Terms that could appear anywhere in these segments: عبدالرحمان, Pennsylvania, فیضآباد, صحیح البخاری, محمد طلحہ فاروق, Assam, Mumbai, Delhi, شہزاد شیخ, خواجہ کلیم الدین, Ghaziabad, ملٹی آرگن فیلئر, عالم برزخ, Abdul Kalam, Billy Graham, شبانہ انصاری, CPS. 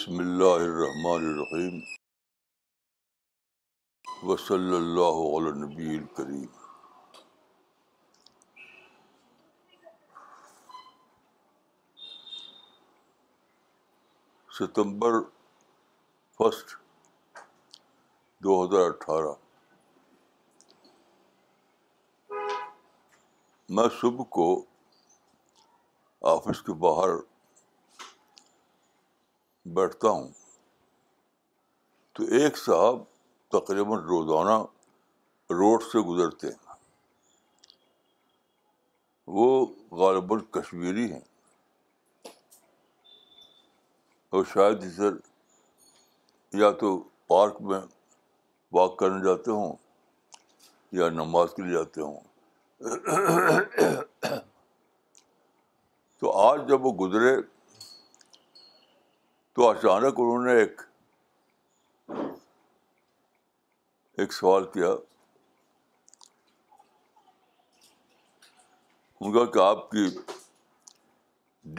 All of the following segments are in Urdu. بسم اللہ الرحمن الرحیم وصلی اللہ علی نبی الکریم. ستمبر 1، 2018. میں صبح کو آفس کے باہر بیٹھتا ہوں تو ایک صاحب تقریباً روزانہ روڈ سے گزرتے ہیں. وہ غالباً کشمیری ہیں اور شاید ادھر یا تو پارک میں واک کرنے جاتے ہوں یا نماز کے لیے جاتے ہوں. تو آج جب وہ گزرے تو اچانک انہوں نے ایک سوال کیا. ان کا کہ آپ کی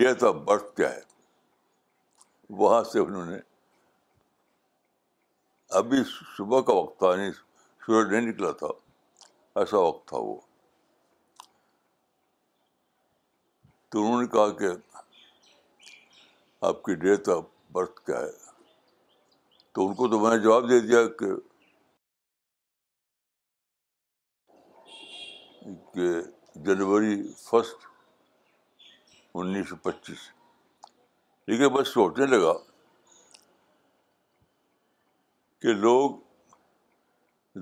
ڈیٹ آف برتھ کیا ہے؟ وہاں سے انہوں نے، ابھی صبح کا وقت تھا، نہیں سورج نہیں نکلا تھا، ایسا وقت تھا وہ. تو انہوں نے کہا کہ آپ کی ڈیٹ آف برتھ کیا ہے؟ تو ان کو تو میں نے جواب دے دیا کہ جنوری 1، 1925. لیکن بس سوچنے لگا کہ لوگ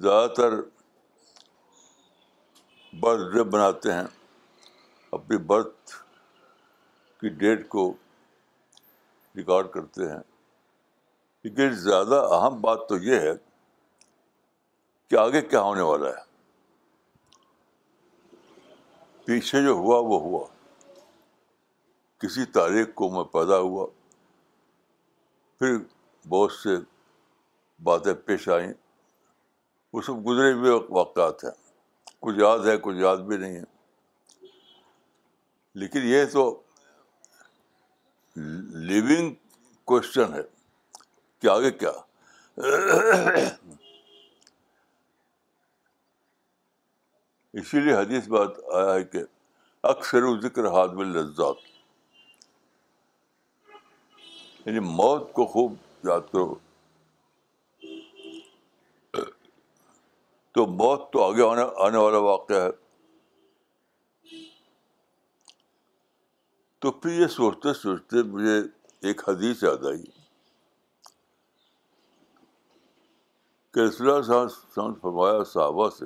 زیادہ تر برتھ ڈے بناتے ہیں، اپنی برتھ کی ڈیٹ کو ریکارڈ کرتے ہیں، لیکن زیادہ اہم بات تو یہ ہے کہ آگے کیا ہونے والا ہے. پیچھے جو ہوا وہ ہوا. کسی تاریخ کو میں پیدا ہوا، پھر بہت سے باتیں پیش آئیں، وہ سب گزرے ہوئے واقعات ہیں. کچھ یاد ہے، کچھ یاد بھی نہیں ہے. لیکن یہ تو لیونگ کوشچن ہے کہ آگے کیا. اسی لیے حدیث بات آیا ہے کہ اکثر ذکر حادم اللذات، یعنی موت کو خوب یاد کرو. تو موت تو آگے آنے والا واقعہ ہے. تو پھر یہ سوچتے سوچتے مجھے ایک حدیث یاد آئی کہ رسول اللہ صلی اللہ علیہ وسلم نے فرمایا صحابہ سے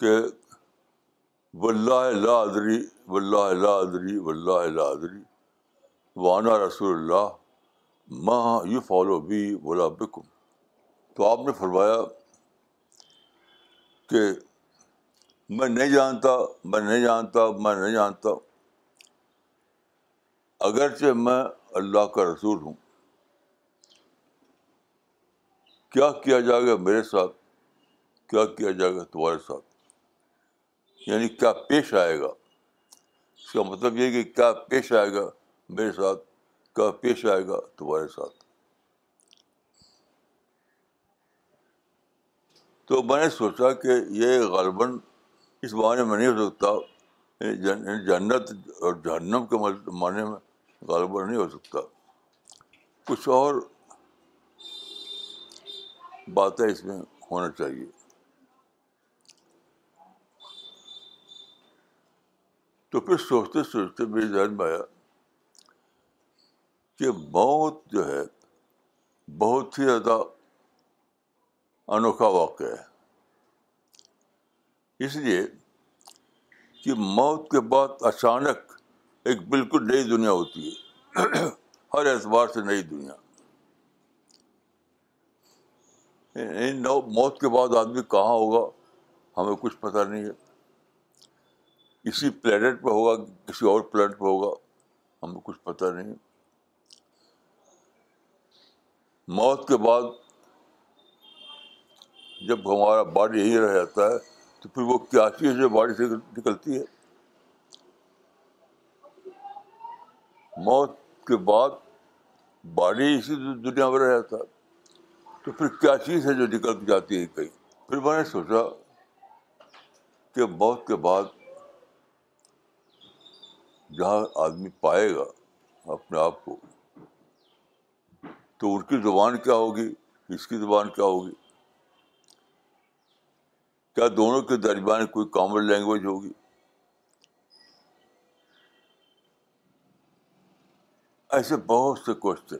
کہ واللہ لا ادری واللہ لا ادری واللہ لا ادری وانا رسول اللہ ما یفعل بی ولا بکم. تو آپ نے فرمایا کہ میں نہیں جانتا، اگرچہ میں اللہ کا رسول ہوں. کیا کیا جائے گا میرے ساتھ، کیا کیا جائے گا تمہارے ساتھ، یعنی کیا پیش آئے گا. اس کا مطلب یہ کہ کیا پیش آئے گا میرے ساتھ، کیا پیش آئے گا تمہارے ساتھ. تو میں نے سوچا کہ یہ غالباً اس معنی میں نہیں ہو سکتا، جنت اور جہنم کے معنی میں غالباً نہیں ہو سکتا. کچھ اور باتیں اس میں ہونا چاہیے. تو پھر سوچتے سوچتے میرے ذہن میں آیا کہ موت جو ہے بہت ہی زیادہ انوکھا واقعہ ہے، اس لیے کہ موت کے بعد اچانک ایک بالکل نئی دنیا ہوتی ہے، ہر اعتبار سے نئی دنیا. موت کے بعد آدمی کہاں ہوگا ہمیں کچھ پتہ نہیں ہے. اسی پلینٹ پہ ہوگا، کسی اور پلینٹ پہ ہوگا، ہمیں کچھ پتہ نہیں ہے. موت کے بعد جب ہمارا باڈی یہی رہ جاتا ہے تو پھر وہ کیا چیز جو باڈی سے نکلتی ہے. موت کے بعد باڈی اسی دنیا میں رہا تھا, تو پھر کیا چیز ہے جو نکل کے جاتی ہے کہیں. پھر میں نے سوچا کہ موت کے بعد جہاں آدمی پائے گا اپنے آپ کو, تو ان کی زبان کیا ہوگی, اس کی زبان کیا ہوگی, کیا دونوں کے درمیان کوئی کامن لینگویج ہوگی. ایسے بہت سے کوشچن.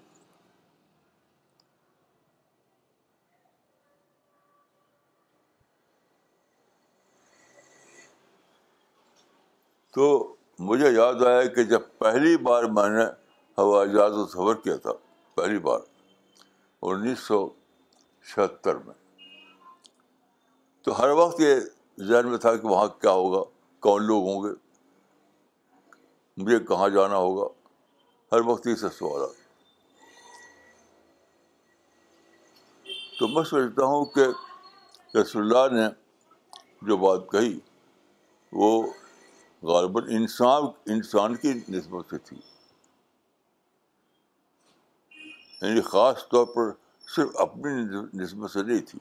تو مجھے یاد آیا کہ جب پہلی بار میں نے ہوائی جہاز کو سفر کیا تھا, پہلی بار 1976 میں, تو ہر وقت یہ ذہن میں تھا کہ وہاں کیا ہوگا, کون لوگ ہوں گے, مجھے کہاں جانا ہوگا, ہر وقت یہ سب سوالات. تو میں سمجھتا ہوں کہ رسول اللہ نے جو بات کہی وہ غالباً انسان کی نسبت سے تھی, یعنی خاص طور پر صرف اپنی نسبت سے نہیں تھی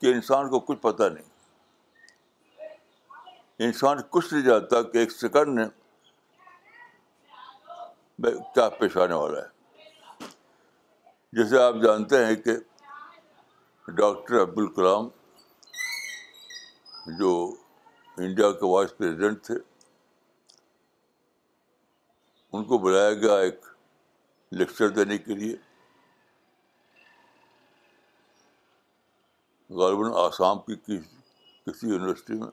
کہ انسان کو کچھ پتہ نہیں, انسان کچھ نہیں جانتا کہ ایک سیکنڈ میں کیا پیش آنے والا ہے. جیسے آپ جانتے ہیں کہ ڈاکٹر عبد الکلام جو انڈیا کے وائس پریزیڈنٹ تھے, ان کو بلایا گیا ایک لیکچر دینے کے لیے, غالباً آسام کی کسی یونیورسٹی میں.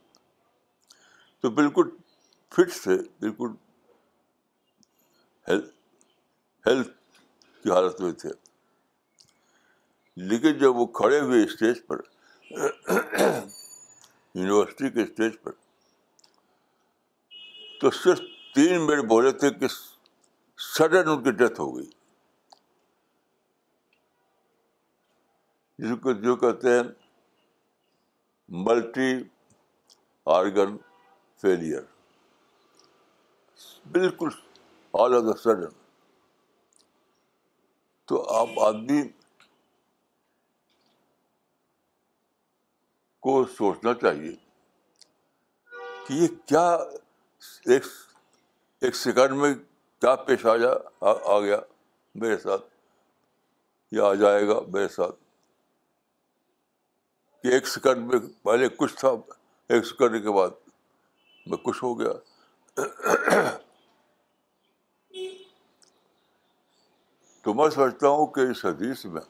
تو بالکل فٹ تھے, بالکل ہیلتھ کی حالت میں تھے, لیکن جب وہ کھڑے ہوئے اسٹیج پر, یونیورسٹی کے اسٹیج پر, تو صرف 3 منٹ بولے تھے کہ سڈن ان کی ڈیتھ ہو گئی, جس کو جو کہتے ہیں ملٹی آرگن فیلئر, بالکل آل آف دا سڈن. تو آپ آدمی کو سوچنا چاہیے کہ یہ کیا ایک سیکنڈ میں کیا پیش آ گیا میرے ساتھ, یا آ جائے گا میرے ساتھ, کہ ایک سیکنڈ میں پہلے کچھ تھا, ایک سیکنڈ کے بعد میں کچھ ہو گیا. تو میں سمجھتا ہوں کہ اس حدیث میں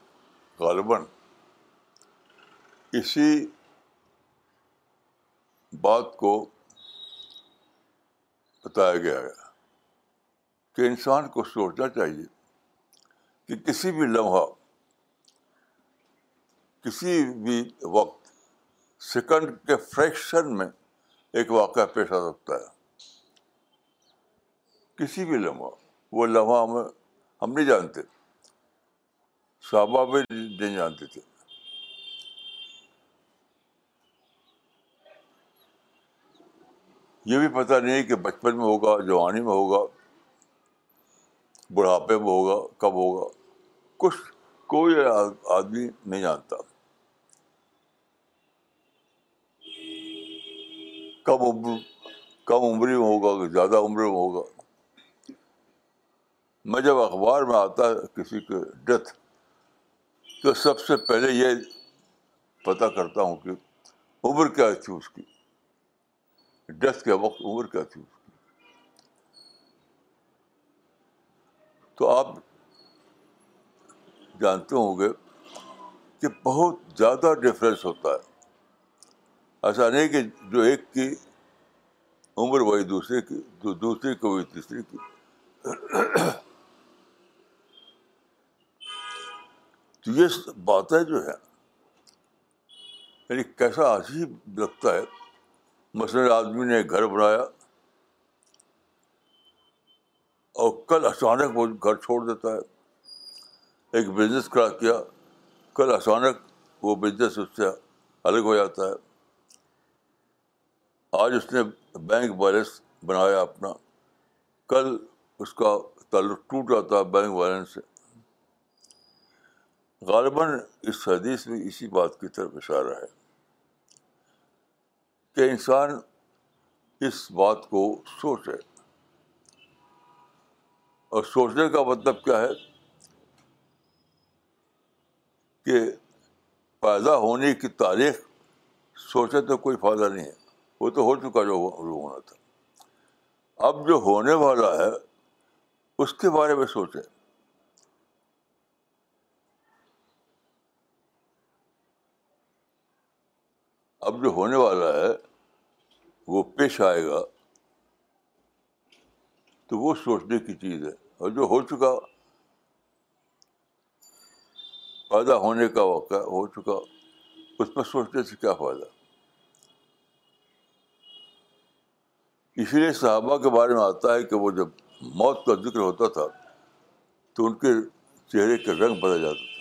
غالباً اسی بات کو بتایا گیا ہے کہ انسان کو سوچنا چاہیے کہ کسی بھی لمحہ, کسی بھی وقت, سیکنڈ کے فریکشن میں ایک واقعہ پیش آ سکتا ہے, کسی بھی لمحہ. وہ لمحہ ہم نہیں جانتے, صحابہ بھی نہیں جانتے تھے. یہ بھی پتہ نہیں کہ بچپن میں ہوگا, جوانی میں ہوگا, بڑھاپے میں ہوگا, کب ہوگا, کچھ کوئی آدمی نہیں جانتا. کم عمری میں ہوگا کہ زیادہ عمر میں ہوگا. میں جب اخبار میں آتا کسی کے ڈیتھ, تو سب سے پہلے یہ پتہ کرتا ہوں کہ عمر کیا تھی اس کی, ڈیتھ کے وقت عمر کیا تھی اس کی. تو آپ جانتے ہوں گے کہ بہت زیادہ ڈفرینس ہوتا ہے. ایسا نہیں کہ جو ایک کی عمر وہی دوسرے کی, جو دوسرے کی وہی تیسرے کی. تو یہ باتیں جو ہے, یعنی کیسا عجیب لگتا ہے. مثلاً آدمی نے گھر بنایا اور کل اچانک وہ گھر چھوڑ دیتا ہے. ایک بزنس کھڑا کیا, کل اچانک وہ بزنس اس سے الگ ہو جاتا ہے. آج اس نے بینک بیلنس بنایا اپنا, کل اس کا تعلق ٹوٹ جاتا ہے بینک بیلنس سے. غالباً اس حدیث میں اسی بات کی طرف اشارہ ہے کہ انسان اس بات کو سوچے, اور سوچنے کا مطلب کیا ہے کہ پیدا ہونے کی تاریخ سوچے تو کوئی فائدہ نہیں ہے, وہ تو ہو چکا جو ہونا تھا. اب جو ہونے والا ہے اس کے بارے میں سوچیں. اب جو ہونے والا ہے وہ پیش آئے گا تو وہ سوچنے کی چیز ہے, اور جو ہو چکا پیدا ہونے کا واقعہ ہو چکا اس پر سوچنے سے کیا فائدہ. اسی لیے صحابہ کے بارے میں آتا ہے کہ وہ جب موت کا ذکر ہوتا تھا تو ان کے چہرے کا رنگ بدل جاتا تھا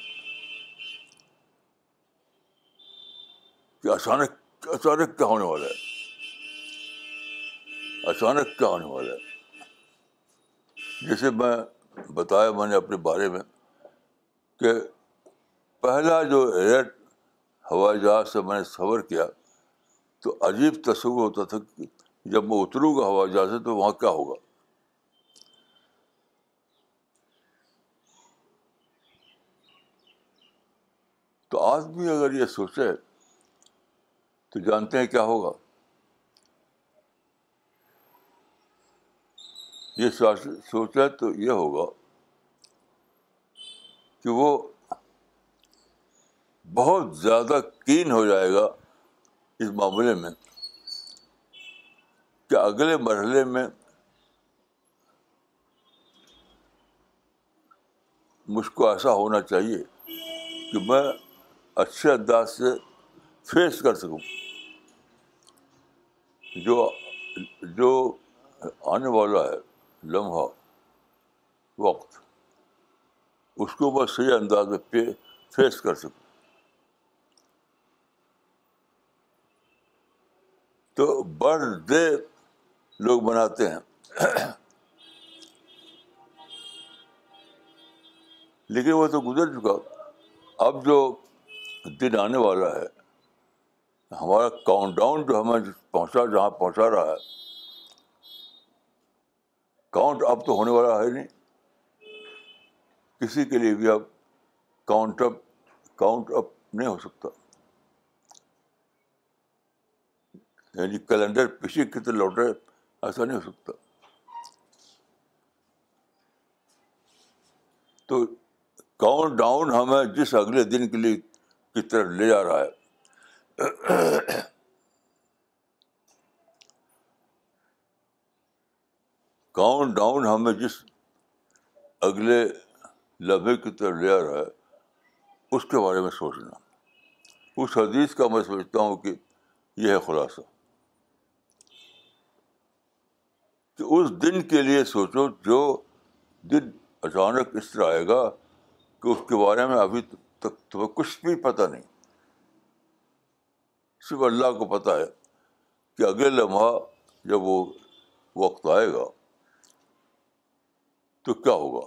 کہ اچانک کیا ہونے والا ہے, اچانک کیا ہونے والا ہے. جیسے میں بتایا میں نے اپنے بارے میں کہ پہلا جو ایئر ہوائی جہاز سے میں نے سفر کیا تو عجیب تصور ہوتا تھا کہ جب میں اتروں گا ہوائی جہاز سے تو وہاں کیا ہوگا. تو آدمی اگر یہ سوچے تو جانتے ہیں کیا ہوگا. یہ سوچے تو یہ ہوگا کہ وہ بہت زیادہ کین ہو جائے گا اس معاملے میں کہ اگلے مرحلے میں مجھ کو ایسا ہونا چاہیے کہ میں اچھے انداز سے فیس کر سکوں جو آنے والا ہے لمحہ وقت, اس کو میں صحیح انداز میں فیس کر سکوں. تو برتھ ڈے لوگ مناتے ہیں لیکن وہ تو گزر چکا. اب جو دن آنے والا ہے, ہمارا کاؤنٹ ڈاؤن جو ہمیں جہاں پہنچا رہا ہے, کاؤنٹ اپ تو ہونے والا ہے نہیں کسی کے لیے بھی. اب کاؤنٹ اپ نہیں ہو سکتا, یعنی کیلنڈر پیچھے کتنے لوٹے ایسا نہیں ہو سکتا. تو کاؤنٹ ڈاؤن ہمیں جس اگلے دن کے لیے کی طرف لے جا رہا ہے, کاؤنٹ ڈاؤن ہمیں جس اگلے لمحے کی طرف لے جا رہا ہے اس کے بارے میں سوچنا. اس حدیث کا میں سمجھتا ہوں کہ یہ ہے خلاصہ کہ اس دن کے لیے سوچو جو دن اچانک اس طرح آئے گا کہ اس کے بارے میں ابھی تک تمہیں کچھ بھی پتہ نہیں, صرف اللہ کو پتہ ہے کہ اگلے لمحہ جب وہ وقت آئے گا تو کیا ہوگا.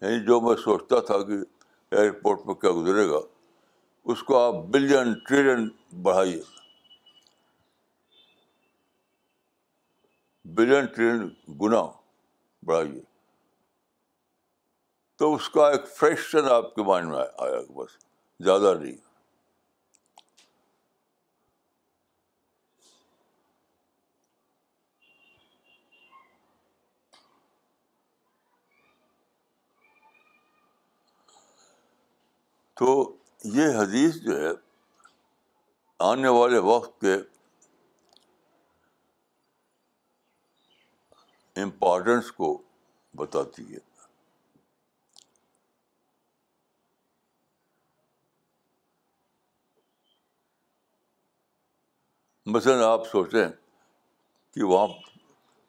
یعنی جو میں سوچتا تھا کہ ایئرپورٹ پہ کیا گزرے گا اس کو آپ بلین ٹریلین بڑھائیے, بلین ٹریلین گنا بڑھائیے تو اس کا ایک فریکشن آپ کے مائنڈ میں آیا, بس زیادہ نہیں. تو یہ حدیث جو ہے آنے والے وقت کے امپورٹنس کو بتاتی ہے. مثلاً آپ سوچیں کہ وہاں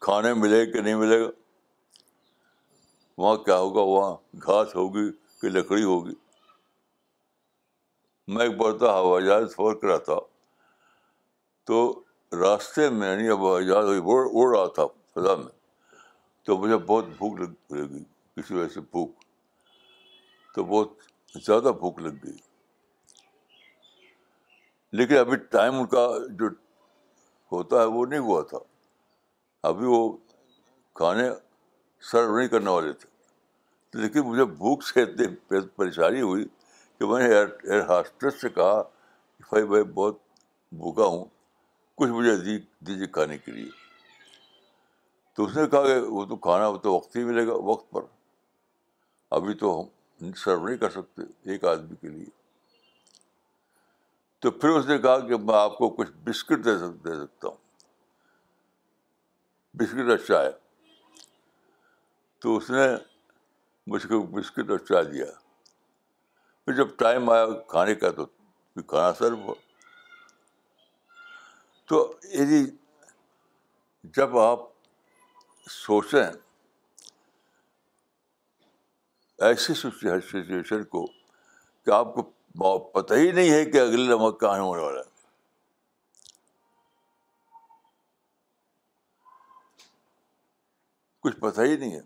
کھانے ملے کہ نہیں ملے گا, وہاں کیا ہوگا, وہاں گھاس ہوگی کہ لکڑی ہوگی. میں ایک بار تھا ہوائی جہاز سفر کر رہا تھا تو راستے میں, یعنی ہوائی جہاز اڑ رہا تھا فضا میں, تو مجھے بہت بھوک لگ گئی، کسی وجہ سے بھوک، تو بہت زیادہ بھوک لگ گئی. لیکن ابھی ٹائم ان کا جو ہوتا ہے وہ نہیں ہوا تھا، ابھی وہ کھانے سرو نہیں کرنے والے تھے. تو لیکن مجھے بھوک سے اتنی پریشانی ہوئی کہ میں نے ایئر ہاسٹس سے کہا کہ بھائی میں بہت بھوکا ہوں، کچھ مجھے دیجیے کھانے کے لیے. تو اس نے کہا کہ وہ تو کھانا وہ تو وقت ہی ملے گا، وقت پر، ابھی تو ہم سرو نہیں کر سکتے ایک آدمی کے لیے. تو پھر اس نے کہا کہ میں آپ کو کچھ بسکٹ دے سکتا ہوں، بسکٹ اور چائے. تو اس نے مجھ کو بسکٹ اور چائے دیا. پھر جب ٹائم آیا کھانے کا تو کھانا سرو ہوا. تو یعنی جب آپ سوچیں ایسی سچویشن کو کہ آپ کو پتہ ہی نہیں ہے کہ اگلے لمحہ کہاں ہونے والا ہے، کچھ پتہ ہی نہیں ہے.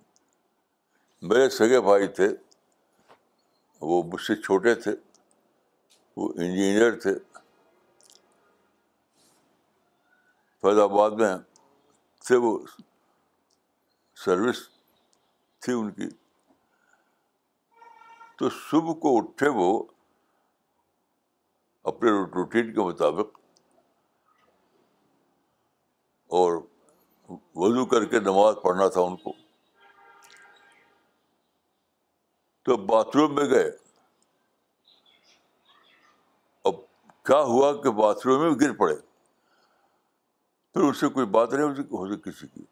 میرے سگے بھائی تھے، وہ مجھ سے چھوٹے تھے، وہ انجینئر تھے، فیضآباد میں تھے، وہ سروس تھی ان کی. تو صبح کو اٹھے وہ اپنے روٹین کے مطابق، اور وضو کر کے نماز پڑھنا تھا ان کو. تو باتھ روم میں گئے، اب کیا ہوا کہ باتھ روم میں گر پڑے. پھر ان سے کوئی بات نہیں ہو سکی کسی کی،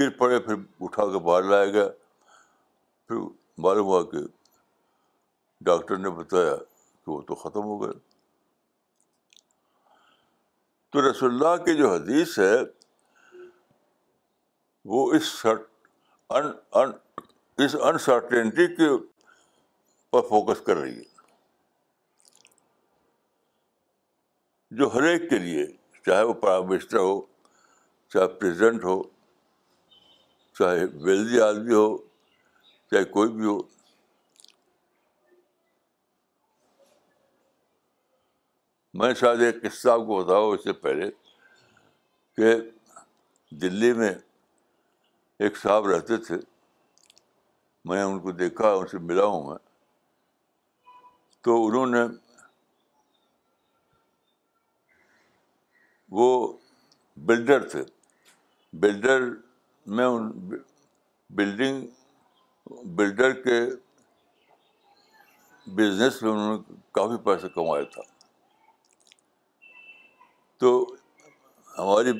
گر پڑے، پھر اٹھا کے باہر لایا گیا. پھر معلوم ہوا کہ ڈاکٹر نے بتایا کہ وہ تو ختم ہو گئے. تو رسول اللہ کی جو حدیث ہے وہ اس انسرٹینٹی کے پر فوکس کر رہی ہے، جو ہر ایک کے لیے، چاہے وہ پرائم منسٹر ہو، چاہے پریزیڈنٹ ہو، چاہے ویلدی آدمی ہو، چاہے کوئی بھی ہو. میں شاید ایک قصہ آپ کو بتاؤں اس سے پہلے کہ دلی میں ایک صاحب رہتے تھے، میں ان کو دیکھا، ان سے ملا ہوں میں. تو انہوں نے وہ بلڈر تھے، بلڈر میں ان بلڈر کے بزنس میں انہوں نے کافی پیسہ کمایا تھا. تو ہماری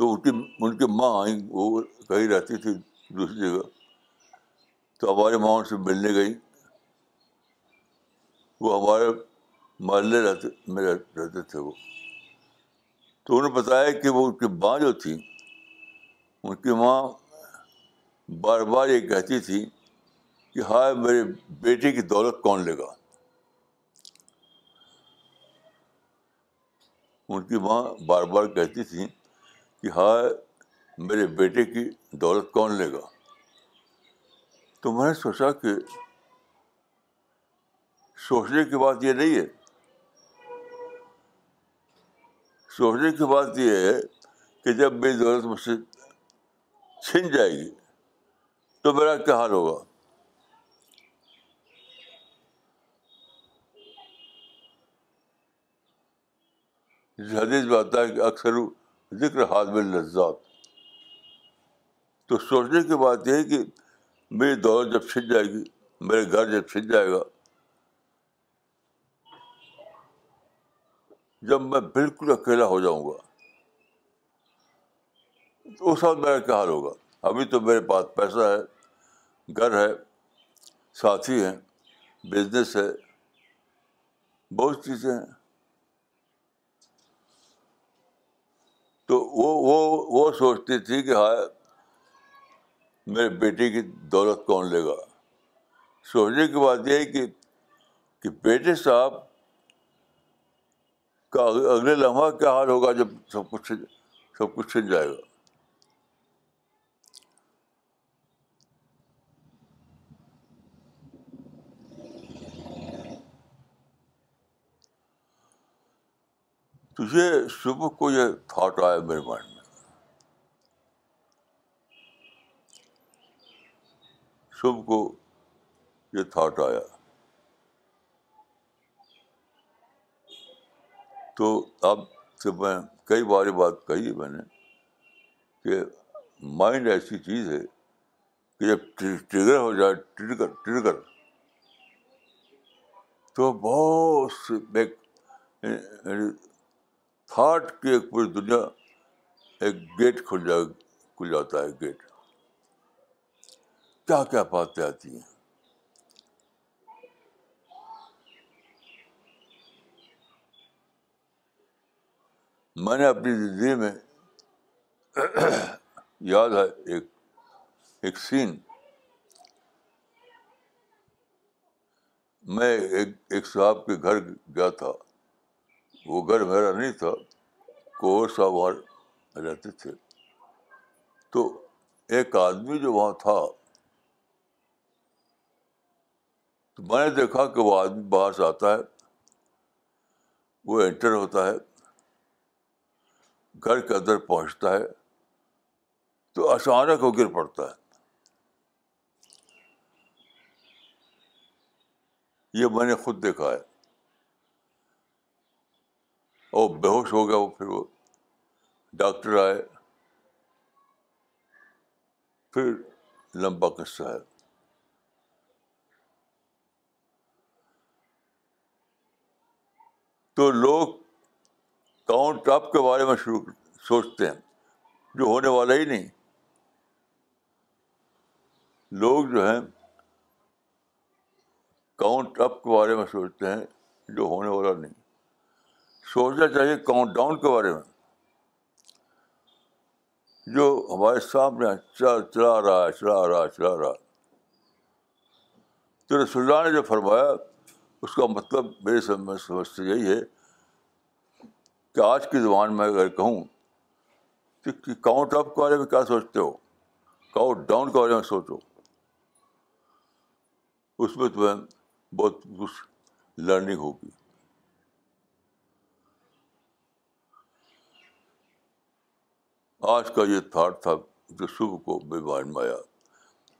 تو ان کی ماں آئیں، وہ کہیں رہتی تھی دوسری جگہ، تو ہماری ماں ان سے ملنے گئی. وہ ہمارے محلے میں رہتے تھے وہ. تو انہوں نے بتایا کہ وہ ان کی ماں جو تھی، ان کی ماں بار بار یہ کہتی تھی کہ ہائے میرے بیٹے کی دولت کون لے گا. ان کی ماں بار بار کہتی تھی کہ ہائے میرے بیٹے کی دولت کون لے گا. تو میں نے سوچا کہ سوچنے کی بات یہ نہیں ہے، سوچنے کی بات یہ ہے کہ جب میری دولت مجھ سے چھن جائے گی تو میرا کیا حال ہوگا. اس حدیث میں آتا ہے کہ اکثر ذکر حاضم لذات. تو سوچنے کی بات یہ ہے کہ میری دولت جب چھن جائے گی، میرے گھر جب چھن جائے گا، جب میں بالکل اکیلا ہو جاؤں گا تو اس وقت میرا کیا حال ہوگا. ابھی تو میرے پاس پیسہ ہے، گھر ہے، ساتھی ہیں، بزنس ہے، بہت چیزیں ہیں. تو وہ سوچتی تھی کہ ہائے میرے بیٹے کی دولت کون لے گا. سوچنے کی بات یہ ہے کہ بیٹے صاحب کا اگلے لمحہ کیا حال ہوگا جب سب کچھ سب کچھ چھن جائے گا. تو یہ صبح کو یہ تھاٹ آیا میرے مائنڈ میں. صبح کو یہ تھاٹ آیا تو اب سے میں کئی بار بات کہی ہے میں نے کہ مائنڈ ایسی چیز ہے کہ جب ٹریگر ہو جائے ٹریگر تو بہت سے تھاٹ کی ایک پوری دنیا ایک گیٹ کھل جاتا ہے. گیٹ کیا کیا باتیں آتی ہیں. میں نے اپنی زندگی میں یاد ہے ایک سین. میں ایک صاحب کے گھر گیا تھا. وہ گھر میرا نہیں تھا، کوئی صاحب وہاں رہتے تھے. تو ایک آدمی جو وہاں تھا، تو میں نے دیکھا کہ وہ آدمی باہر سے آتا ہے، وہ انٹر ہوتا ہے، گھر کے اندر پہنچتا ہے تو اچانک وہ گر پڑتا ہے. یہ میں نے خود دیکھا ہے. اور بے ہوش ہو گیا وہ. پھر وہ ڈاکٹر آئے. پھر لمبا قصہ ہے. تو لوگ کاؤنٹ اپ کے بارے میں شروع سوچتے ہیں جو ہونے والا ہی نہیں. لوگ جو ہیں کاؤنٹ اپ کے بارے میں سوچتے ہیں جو ہونے والا نہیں. سوچنا چاہیے کاؤنٹ ڈاؤن کے بارے میں جو ہمارے سامنے چلا رہا. تو رسول اللہ نے جو فرمایا اس کا مطلب میرے سمجھتے یہی ہے کہ آج کی زبان میں اگر کہوں کہ کاؤنٹ اپ کے بارے میں کیا سوچتے ہو، کاؤنٹ ڈاؤن کے بارے میں سوچو. اس میں تمہیں بہت کچھ لرننگ ہوگی. آج کا یہ تھاٹ تھا جو صبح کو میرے مائنڈ میں آیا.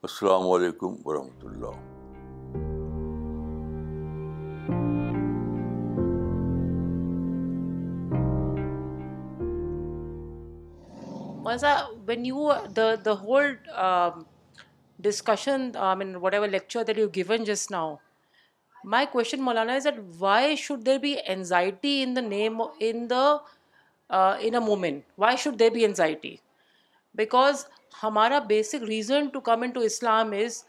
السلام علیکم ورحمۃ اللہ. When you the whole discussion, I mean whatever lecture that you've given just now, my question, Maulana, is that why should there be anxiety in the name in a moment? Why should there be anxiety? Because hamara basic reason to come into Islam is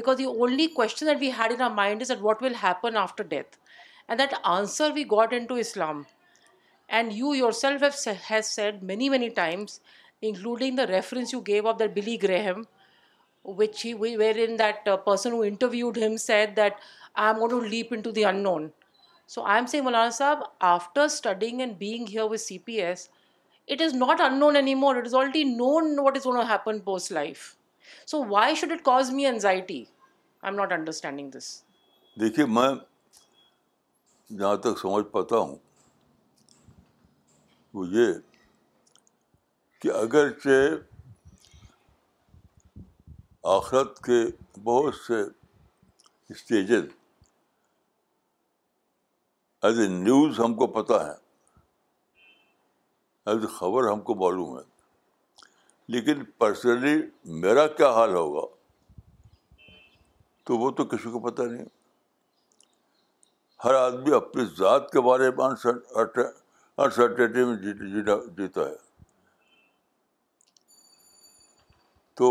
because the only question that we had in our mind is that what will happen after death, and that answer we got into Islam. And you yourself has said many times, including the reference you gave of that Billy Graham, which wherein that person who interviewed him said that I am going to leap into the unknown. So I am saying, Maulana Sahib, after studying and being here with CPS, it is not unknown anymore. It is already known what is going to happen post life. So why should it cause me anxiety? I am not understanding this. Dekhiye, main jahan tak samajh pata hu وہ یہ کہ اگرچہ آخرت کے بہت سے اسٹیجز ایز اے نیوز ہم کو پتہ ہے، ایز اے خبر ہم کو معلوم ہے، لیکن پرسنلی میرا کیا حال ہوگا تو وہ تو کسی کو پتہ نہیں. ہر آدمی اپنی ذات کے بارے میں انسرٹنٹی میں جیتا ہے. تو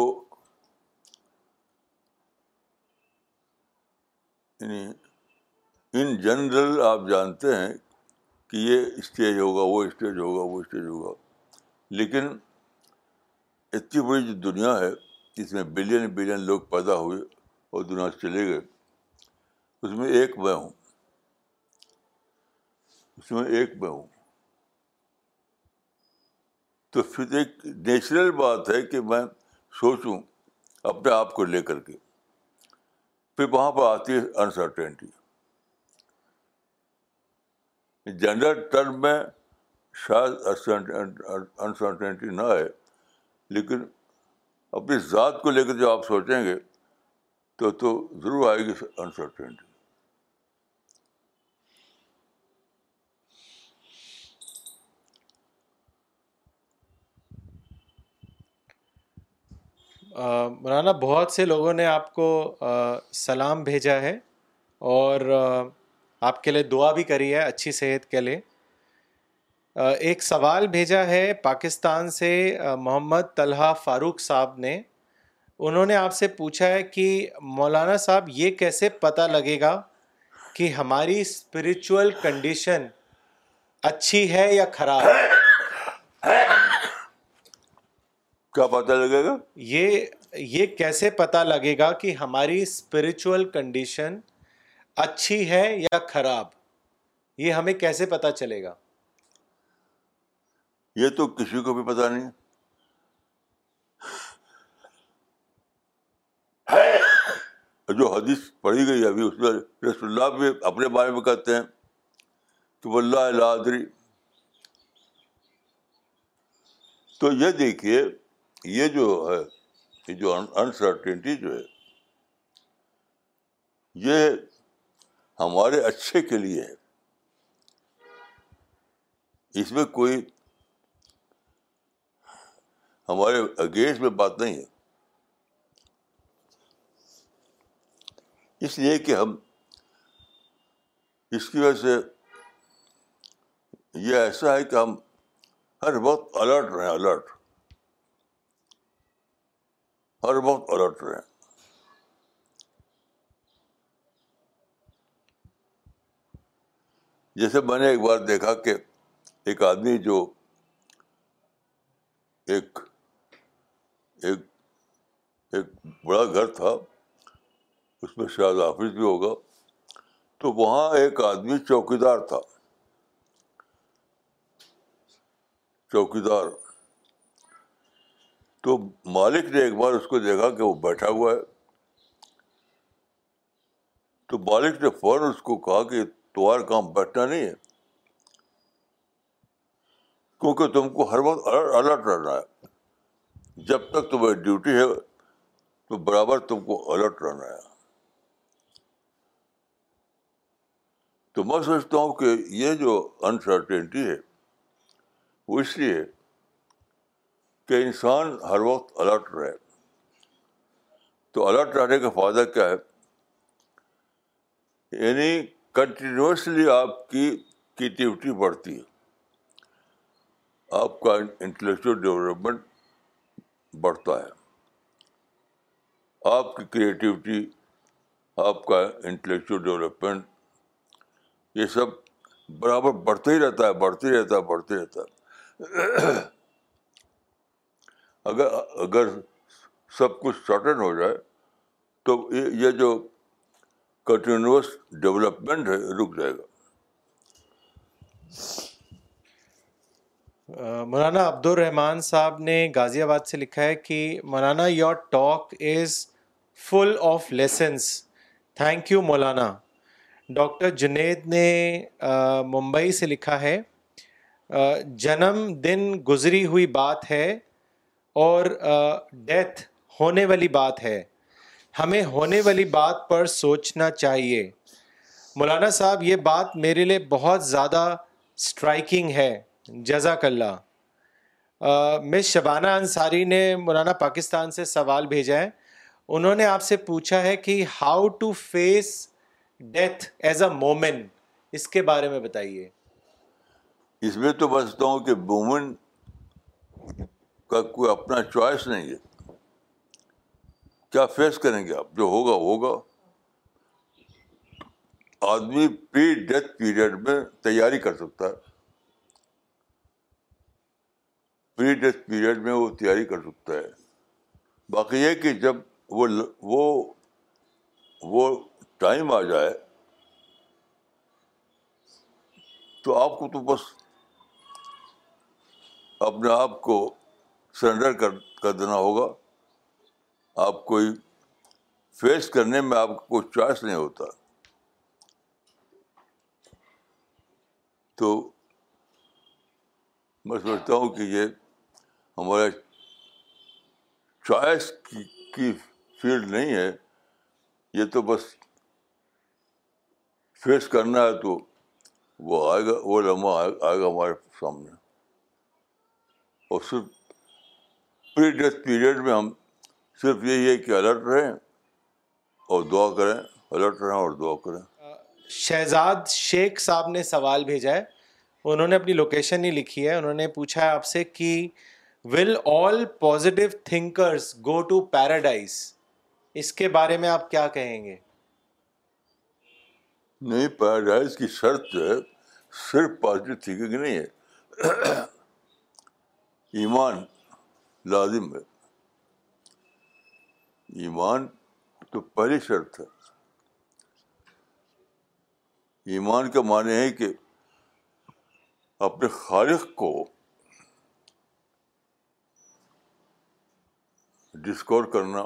ان جنرل آپ جانتے ہیں کہ یہ اسٹیج ہوگا، وہ اسٹیج ہوگا، لیکن اتنی بڑی جو دنیا ہے اس میں بلین لوگ پیدا ہوئے اور دنیا سے چلے گئے، اس میں ایک میں ہوں. تو پھر ایک نیچرل بات ہے کہ میں سوچوں اپنے آپ کو لے کر کے. پھر وہاں پر آتی ہے انسرٹینٹی. جنرل ٹرم میں شاید انسرٹینٹی نہ ہے, لیکن اپنی ذات کو لے کر جو آپ سوچیں گے تو ضرور آئے گی انسرٹینٹی. مولانا, بہت سے لوگوں نے آپ کو سلام بھیجا ہے اور آپ کے لیے دعا بھی کری ہے اچھی صحت کے لیے. ایک سوال بھیجا ہے پاکستان سے محمد طلحہ فاروق صاحب نے. انہوں نے آپ سے پوچھا ہے کہ مولانا صاحب یہ کیسے پتہ لگے گا کہ ہماری اسپریچول کنڈیشن اچھی ہے یا خراب ہے؟ کیا پتہ لگے گا؟ یہ کیسے پتہ لگے گا کہ ہماری اسپریچول کنڈیشن اچھی ہے یا خراب, یہ ہمیں کیسے پتہ چلے گا؟ یہ تو کسی کو بھی پتہ نہیں. جو حدیث پڑھی گئی ابھی اس میں رسول اللہ بھی اپنے بارے میں کہتے ہیں کہ واللہ لا ادری. تو یہ دیکھیے, یہ جو ہے, یہ جو انسرٹینٹی جو ہے, یہ ہمارے اچھے کے لیے ہے. اس میں کوئی ہمارے اگینسٹ میں بات نہیں ہے, اس لیے کہ ہم اس کی وجہ سے یہ ایسا ہے کہ ہم ہر وقت الرٹ رہے ہیں, ہر وقت الرٹ رہے ہیں. جیسے میں نے ایک بار دیکھا کہ ایک آدمی جو ایک ایک ایک بڑا گھر تھا, اس میں شاید آفس بھی ہوگا, تو وہاں ایک آدمی چوکیدار تھا. تو مالک نے ایک بار اس کو دیکھا کہ وہ بیٹھا ہوا ہے, تو مالک نے فوراً اس کو کہا کہ تمہارا کام بیٹھنا نہیں ہے, کیونکہ تم کو ہر وقت الرٹ رہنا ہے. جب تک تمہیں ڈیوٹی ہے تو برابر تم کو الرٹ رہنا ہے. تو میں سوچتا ہوں کہ یہ جو انسرٹینٹی ہے وہ اس لیے کہ انسان ہر وقت الرٹ رہے. تو الرٹ رہنے کا فائدہ کیا ہے؟ یعنی کنٹینیوسلی آپ کی کریٹیوٹی بڑھتی ہے, آپ کا انٹلیکچوئل ڈیولپمنٹ بڑھتا ہے, آپ کی کریٹیوٹی, آپ کا انٹلیکچوئل ڈیولپمنٹ, یہ سب برابر بڑھتے ہی رہتا ہے. اگر سب کچھ سرٹن ہو جائے تو یہ جو کنٹینیوس ڈیولپمنٹ ہے رک جائے گا. مولانا عبدالرحمان صاحب نے غازی آباد سے لکھا ہے کہ مولانا your talk is full of lessons, thank you Maulana. Doctor Junaid نے ممبئی سے لکھا ہے جنم دن گزری ہوئی بات ہے اور ڈیتھ ہونے والی بات ہے, ہمیں ہونے والی بات پر سوچنا چاہیے. مولانا صاحب یہ بات میرے لیے بہت زیادہ اسٹرائکنگ ہے, جزاک اللہ. مس شبانہ انصاری نے مولانا پاکستان سے سوال بھیجا ہے. انہوں نے آپ سے پوچھا ہے کہ how to face death as a مومن, اس کے بارے میں بتائیے. اس میں تو بستا ہوں کہ مومن کا کوئی اپنا چوائس نہیں ہے, کیا فیس کریں گے آپ, جو ہوگا ہوگا. آدمی پری ڈیتھ پیریڈ میں تیاری کر سکتا ہے, پری ڈیتھ پیریڈ میں وہ تیاری کر سکتا ہے. باقی یہ کہ جب وہ ٹائم آ جائے تو آپ کو تو بس اپنے آپ کو سرنڈر کر دینا ہوگا. آپ کوئی فیس کرنے میں آپ کو کوئی چوائس نہیں ہوتا. تو میں سمجھتا ہوں کہ یہ ہمارے چوائس کی فیلڈ نہیں ہے. یہ تو بس فیس کرنا ہے تو وہ آئے گا, وہ لمحہ آئے گا ہمارے سامنے, اور صرف پری ڈیتھ پیریڈ میں ہم صرف یہی ہے کہ الرٹ رہیں اور دعا کریں, الرٹ رہیں اور دعا کریں. شہزاد شیخ صاحب نے سوال بھیجا ہے, انہوں نے اپنی لوکیشن ہی لکھی ہے. انہوں نے پوچھا ہے آپ سے کہ will all positive thinkers go to paradise, اس کے بارے میں آپ کیا کہیں گے؟ نہیں, پیراڈائز کی شرط ہے صرف پازیٹیو تھنکنگ نہیں ہے, ایمان لازم ہے. ایمان تو پہلی شرط ہے. ایمان کا معنی ہے کہ اپنے خالق کو ڈسکور کرنا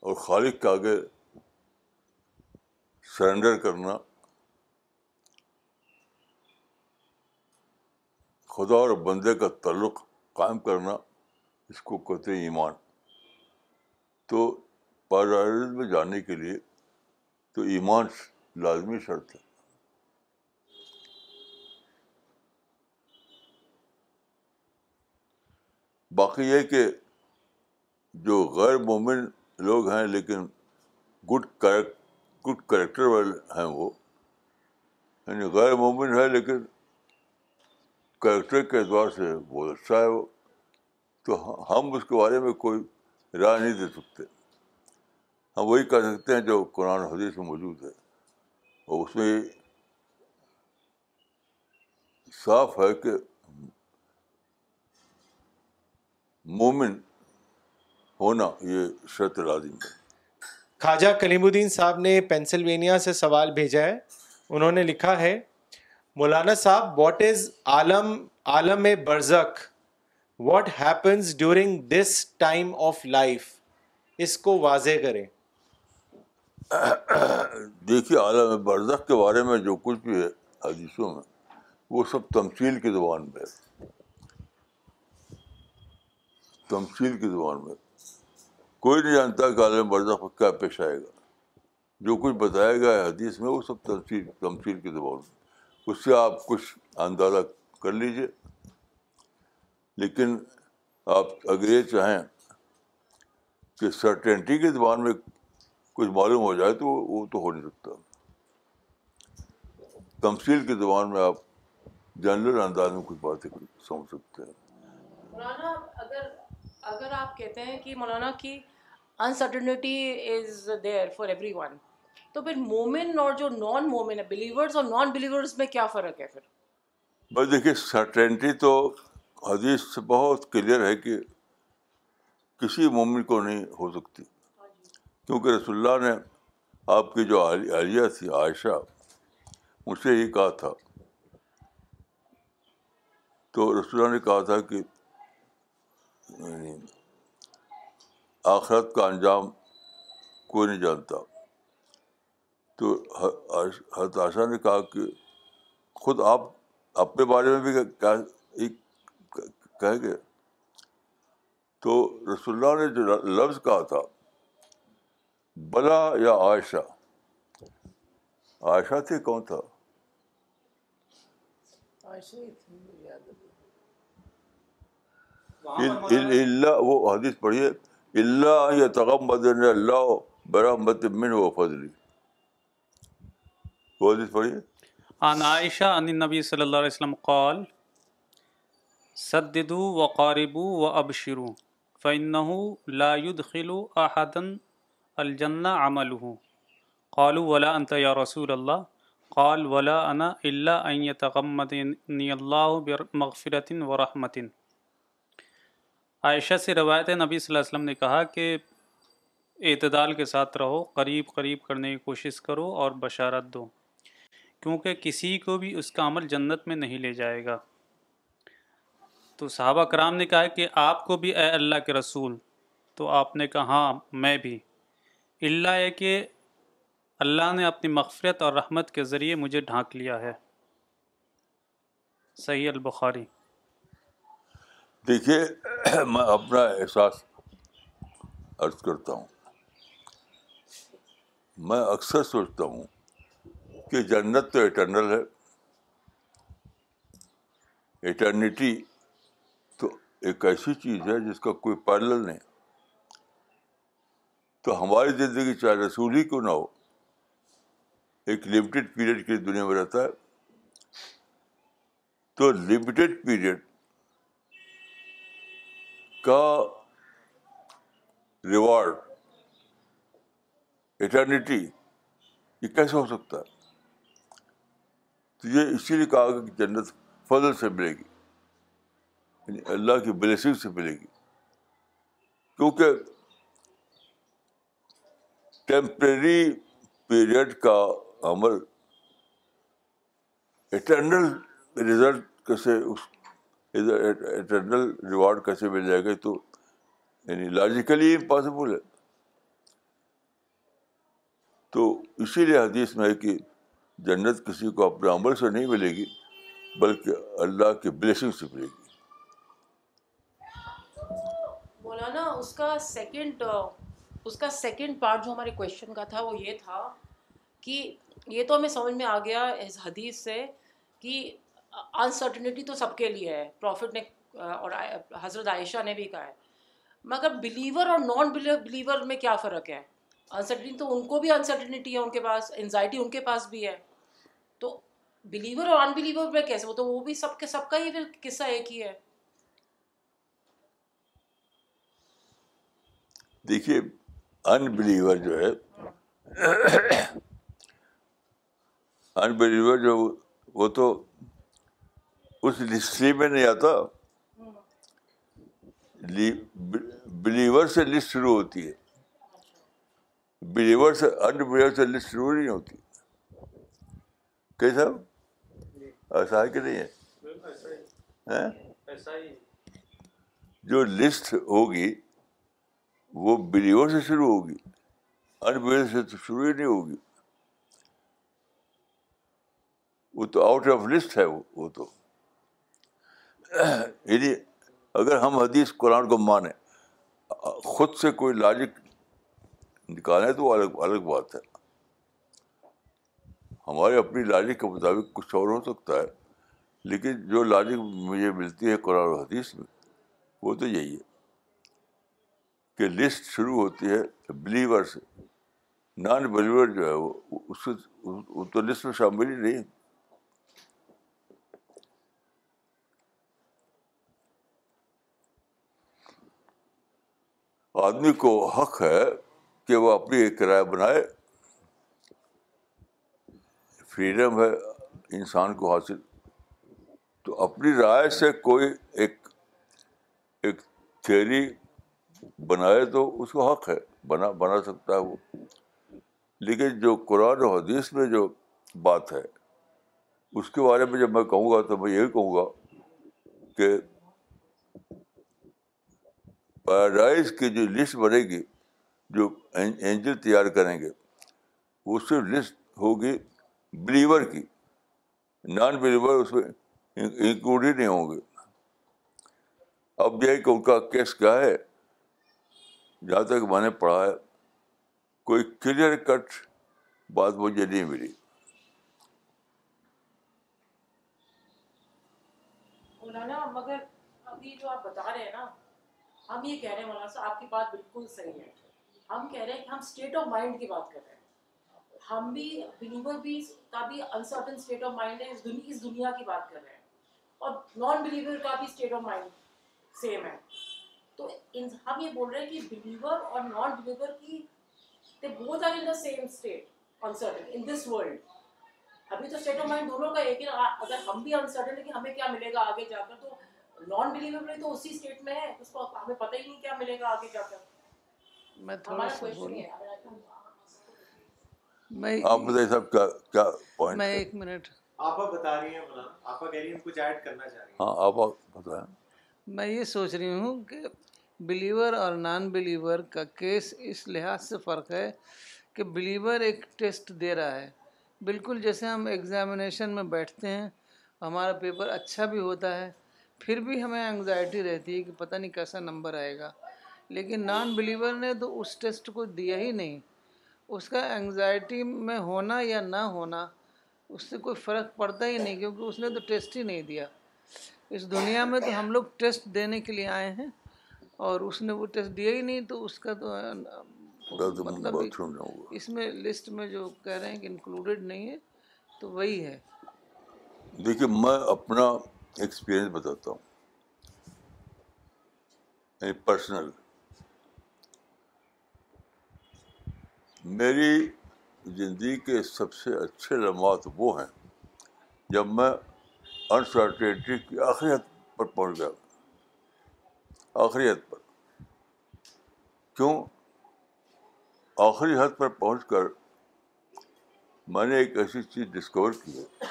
اور خالق کے آگے سرنڈر کرنا. خدا اور بندے کا تعلق قائم کرنا, اس کو کہتے ہیں ایمان. تو پیراڈائز میں جانے کے لیے تو ایمان لازمی شرط ہے. باقی یہ کہ جو غیر مومن لوگ ہیں لیکن گڈ کریکٹر والے ہیں, وہ یعنی غیر مومن ہے لیکن کریکٹر کے اعتبار سے بہت اچھا ہے وہ, تو ہم اس کے بارے میں کوئی رائے نہیں دے سکتے. ہم وہی کہہ سکتے ہیں جو قرآن حدیث میں موجود ہے, اور اس میں صاف ہے کہ مومن ہونا یہ شرط لازم ہے. خواجہ کلیم الدین صاحب نے پینسلوینیا سے سوال بھیجا ہے. انہوں نے لکھا ہے مولانا صاحب واٹ از عالم برزخ, what happens during this time of life, اس کو واضح کریں. دیکھیے عالم برزخ کے بارے میں جو کچھ بھی ہے حدیثوں میں وہ سب تمثیل کی زبان میں ہے, تمثیل کی زبان میں. کوئی نہیں جانتا کہ عالم برزخ پر کیا پیش آئے گا. جو کچھ بتایا گیا ہے حدیث میں وہ سب تمثیل کی زبان میں, اس سے آپ کچھ اندازہ کر لیجئے. لیکن آپ اگر یہ چاہیں کہ سرٹینٹی کی زبان میں کچھ معلوم ہو جائے تو وہ تو ہو نہیں سکتا. تمثیل کی زبان میں آپ جنرل انداز میں کچھ باتیں سمجھ سکتے ہیں. مولانا اگر آپ کہتے ہیں کہ مولانا کی uncertainty is there for every one, تو پھر مومن اور جو نان مومن ہے, بلیورز اور نان بلیورز میں کیا فرق ہے پھر؟ بس دیکھیے سرٹینٹی تو حدیث سے بہت کلیئر ہے کہ کسی مومن کو نہیں ہو سکتی, کیونکہ رسول اللہ نے آپ کی جو عالیہ تھی عائشہ, ان سے ہی کہا تھا. تو رسول اللہ نے کہا تھا کہ آخرت کا انجام کوئی نہیں جانتا. تو حضرت عائشہ نے کہا کہ خود آپ اپنے بارے میں بھی کہہ گئے. تو رسول اللہ نے جو لفظ کہا تھا بلا یا عائشہ, عائشہ تھی, کون تھا اللہ, وہ حدیث پڑھیے, اللہ یا تغمد اللہ برحمت منہ و فضلی, وہ حدیث پڑھیے. عن عائشہ عن النبی صلی اللہ علیہ وسلم قال سددوا وقاربوا وابشروا فإنه لا يدخل أحدا الجنة عمله قالوا ولا أنت يا رسول الله قال ولا أنا إلا أن يتغمدني الله بمغفرة ورحمة. عائشہ سے روایت ہے نبی صلی اللہ علیہ وسلم نے کہا کہ اعتدال کے ساتھ رہو, قریب کرنے کی کوشش کرو اور بشارت دو, کیونکہ کسی کو بھی اس کا عمل جنت میں نہیں لے جائے گا. تو صحابہ کرام نے کہا کہ آپ کو بھی اے اللہ کے رسول؟ تو آپ نے کہا ہاں میں بھی، اللہ ہے کہ اللہ نے اپنی مغفرت اور رحمت کے ذریعے مجھے ڈھانک لیا ہے. صحیح البخاری. دیکھیے میں اپنا احساس عرض کرتا ہوں. میں اکثر سوچتا ہوں کہ جنت تو ایٹرنل ہے، ایٹرنیٹی تو ایک ایسی چیز ہے جس کا کوئی پیرلل نہیں، تو ہماری زندگی چاہے رسول ہی کیوں نہ ہو، ایک لمیٹڈ پیریڈ کی دنیا میں رہتا ہے، تو لمیٹڈ پیریڈ کا ریوارڈ ایٹرنیٹی، یہ کیسے ہو سکتا ہے؟ تو یہ اسی لیے کہا گیا کہ جنت فضل سے ملے گی، یعنی اللہ کی بلیسنگ سے ملے گی، کیونکہ ٹیمپریری پیریڈ کا عمل ایٹرنل ریزلٹ کیسے، اس ایٹرنل ریوارڈ کیسے مل جائے گا؟ تو یعنی لاجیکلی امپاسبل ہے. تو اسی لیے حدیث میں ہے کہ جنت کسی کو اپنے عمل سے نہیں ملے گی بلکہ اللہ کی بلیسنگ سے ملے گی. مولانا اس کا سیکنڈ پارٹ جو ہمارے کویشچن کا تھا وہ یہ تھا کہ یہ تو ہمیں سمجھ میں آ گیا اس حدیث سے کہ انسرٹنٹی تو سب کے لیے ہے، پروفٹ نے اور حضرت عائشہ نے بھی کہا ہے، مگر بلیور اور نان بلیور میں کیا فرق ہے؟ انسرٹنٹی تو ان کو بھی انسرٹنٹی ہے، ان کے پاس انزائٹی ان کے پاس بھی ہے، تو بلیور اور ان بلیور میں کیسے؟ وہ تو وہ بھی سب کا ہی پھر قصہ ایک ہی ہے. دیکھیے ان بلیور جو ہے، ان بلیور جو وہ تو اس لسٹ میں نہیں آتا، بلیور سے لسٹ شروع ہوتی ہے، بلیور سے ان بلیور سے لسٹ شروع نہیں ہوتی. کہ صاحب ایسا ہے کہ نہیں ہے؟ جو لسٹ ہوگی وہ بلیور سے شروع ہوگی، ان بلیور سے تو شروع ہی نہیں ہوگی، وہ تو آؤٹ آف لسٹ ہے. وہ تو یعنی اگر ہم حدیث قرآن کو مانیں، خود سے کوئی لاجک نکالیں تو الگ بات ہے، ہمارے اپنی لاجک کے مطابق کچھ اور ہو سکتا ہے، لیکن جو لاجک مجھے ملتی ہے قرآن و حدیث میں وہ تو یہی ہے کہ لسٹ شروع ہوتی ہے بلیور سے، نان بلیور جو ہے وہ اس سے تو لسٹ میں شامل ہی نہیں ہے. آدمی کو حق ہے کہ وہ اپنی ایک رائے بنائے، فریڈم ہے انسان کو حاصل، تو اپنی رائے سے کوئی ایک تھیوری بنائے تو اس کو حق ہے، بنا سکتا ہے وہ، لیکن جو قرآن و حدیث میں جو بات ہے اس کے بارے میں جب میں کہوں گا تو میں یہی کہوں گا کہ پیراڈائز کی جو لسٹ بنے گی، جو اینجل تیار کریں گے، وہ صرف لسٹ ہوگی بلیور کی، نان بلیور اس میں انکلوڈ ہی نہیں ہوں گے. اب یہ کہ ان کا کیس کیا ہے، جہاں تک میں نے پڑھا ہے کوئی کلیئر کٹ بات مجھے نہیں ملی. مولانا مگر ابھی جو آپ بتا رہے ہیں نا، ہم یہ کہہ رہے ہیں مولانا صاحب آپ کی بات بالکل صحیح ہے، ہم کہہ رہے ہیں کہ ہم اسٹیٹ آف مائنڈ کی بات کر رہے ہیں، ہم بھی بلیور بھی کا بھی انسرٹن اسٹیٹ آف مائنڈ ہے، اس دنیا کی بات کر رہے ہیں، اور نان بلیور کا بھی اسٹیٹ آف مائنڈ سیم ہے. تو ہم یہ بول رہے ہیں کہ بلیور اور نان بلیور کی they both are in the same state uncertain in this world. ابھی تو اسٹیٹ آف مائنڈ دونوں کا ایک ہے، اگر ہم بھی انسرٹن ہے کہ ہمیں کیا ملے گا آگے جا کر، تو نان بلیویبل تو اسی اسٹیٹ میں ہے، اس کو ہمیں پتہ ہی نہیں کیا ملے گا آگے جا کر. میں تھوڑا سا بولوں، آپ بتائیے صاحب کیا پوائنٹ ہے؟ ایک منٹ، آپا بتا رہی ہیں مولانا، آپا کہہ رہی ہیں کچھ ایڈ کرنا چاہ رہی ہیں. ہاں آپا بتائیں. میں یہ سوچ رہی ہوں کہ بلیور اور نان بلیور کا کیس اس لحاظ سے فرق ہے کہ بلیور ایک ٹیسٹ دے رہا ہے، بالکل جیسے ہم ایگزامینیشن میں بیٹھتے ہیں، ہمارا پیپر اچھا بھی ہوتا ہے پھر بھی ہمیں انگزائٹی رہتی ہے کہ پتہ نہیں کیسا نمبر آئے گا، لیکن نان بلیور نے تو اس ٹیسٹ کو دیا ہی نہیں. اس کا انگزائٹی میں ہونا یا نہ ہونا اس سے کوئی فرق پڑتا ہی نہیں، کیونکہ اس نے تو ٹیسٹ ہی نہیں دیا. اس دنیا میں تو ہم لوگ ٹیسٹ دینے کے لیے آئے ہیں اور اس نے وہ ٹیسٹ دیا ہی نہیں، تو اس کا تو مطلب اس میں لسٹ میں جو کہہ رہے ہیں کہ انکلوڈیڈ نہیں ہے تو وہی ہے. دیکھیے میں اپنا ایکسپیرئنس بتاتا ہوں، یعنی پرسنل. میری زندگی کے سب سے اچھے لمحات وہ ہیں جب میں انسرٹینٹی کی آخری حد پر پہنچ گیا، آخری حد پر. کیوں آخری حد پر پہنچ کر میں نے ایک ایسی چیز ڈسکور کی ہے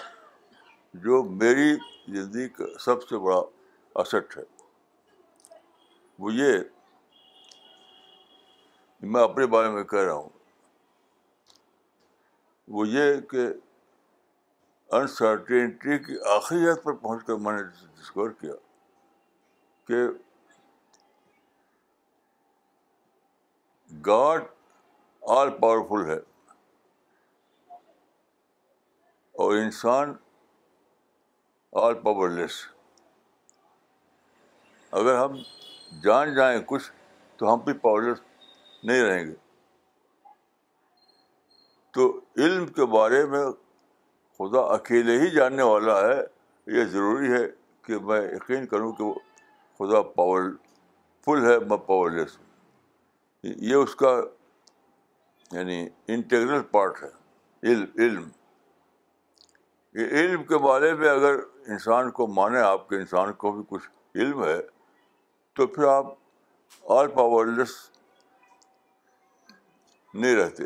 جو میری زندگی کا سب سے بڑا ایسٹ ہے. وہ یہ میں اپنے بارے میں کہہ رہا ہوں، وہ یہ کہ انسرٹینٹی کی آخری حد پر پہنچ کر میں نے ڈسکور کیا کہ گاڈ آل پاورفل ہے اور انسان آل پاور لیس. اگر ہم جان جائیں کچھ تو ہم بھی پاور لیس نہیں رہیں گے. تو علم کے بارے میں خدا اکیلے ہی جاننے والا ہے، یہ ضروری ہے کہ میں یقین کروں کہ وہ خدا پاور فل ہے، میں پاور لیس ہوں. یہ اس کا یعنی انٹیگرل پارٹ ہے علم. یہ علم کے بارے میں اگر انسان کو مانے آپ کے انسان کو بھی کچھ علم ہے تو پھر آپ آل پاور لیس نہیں رہتے.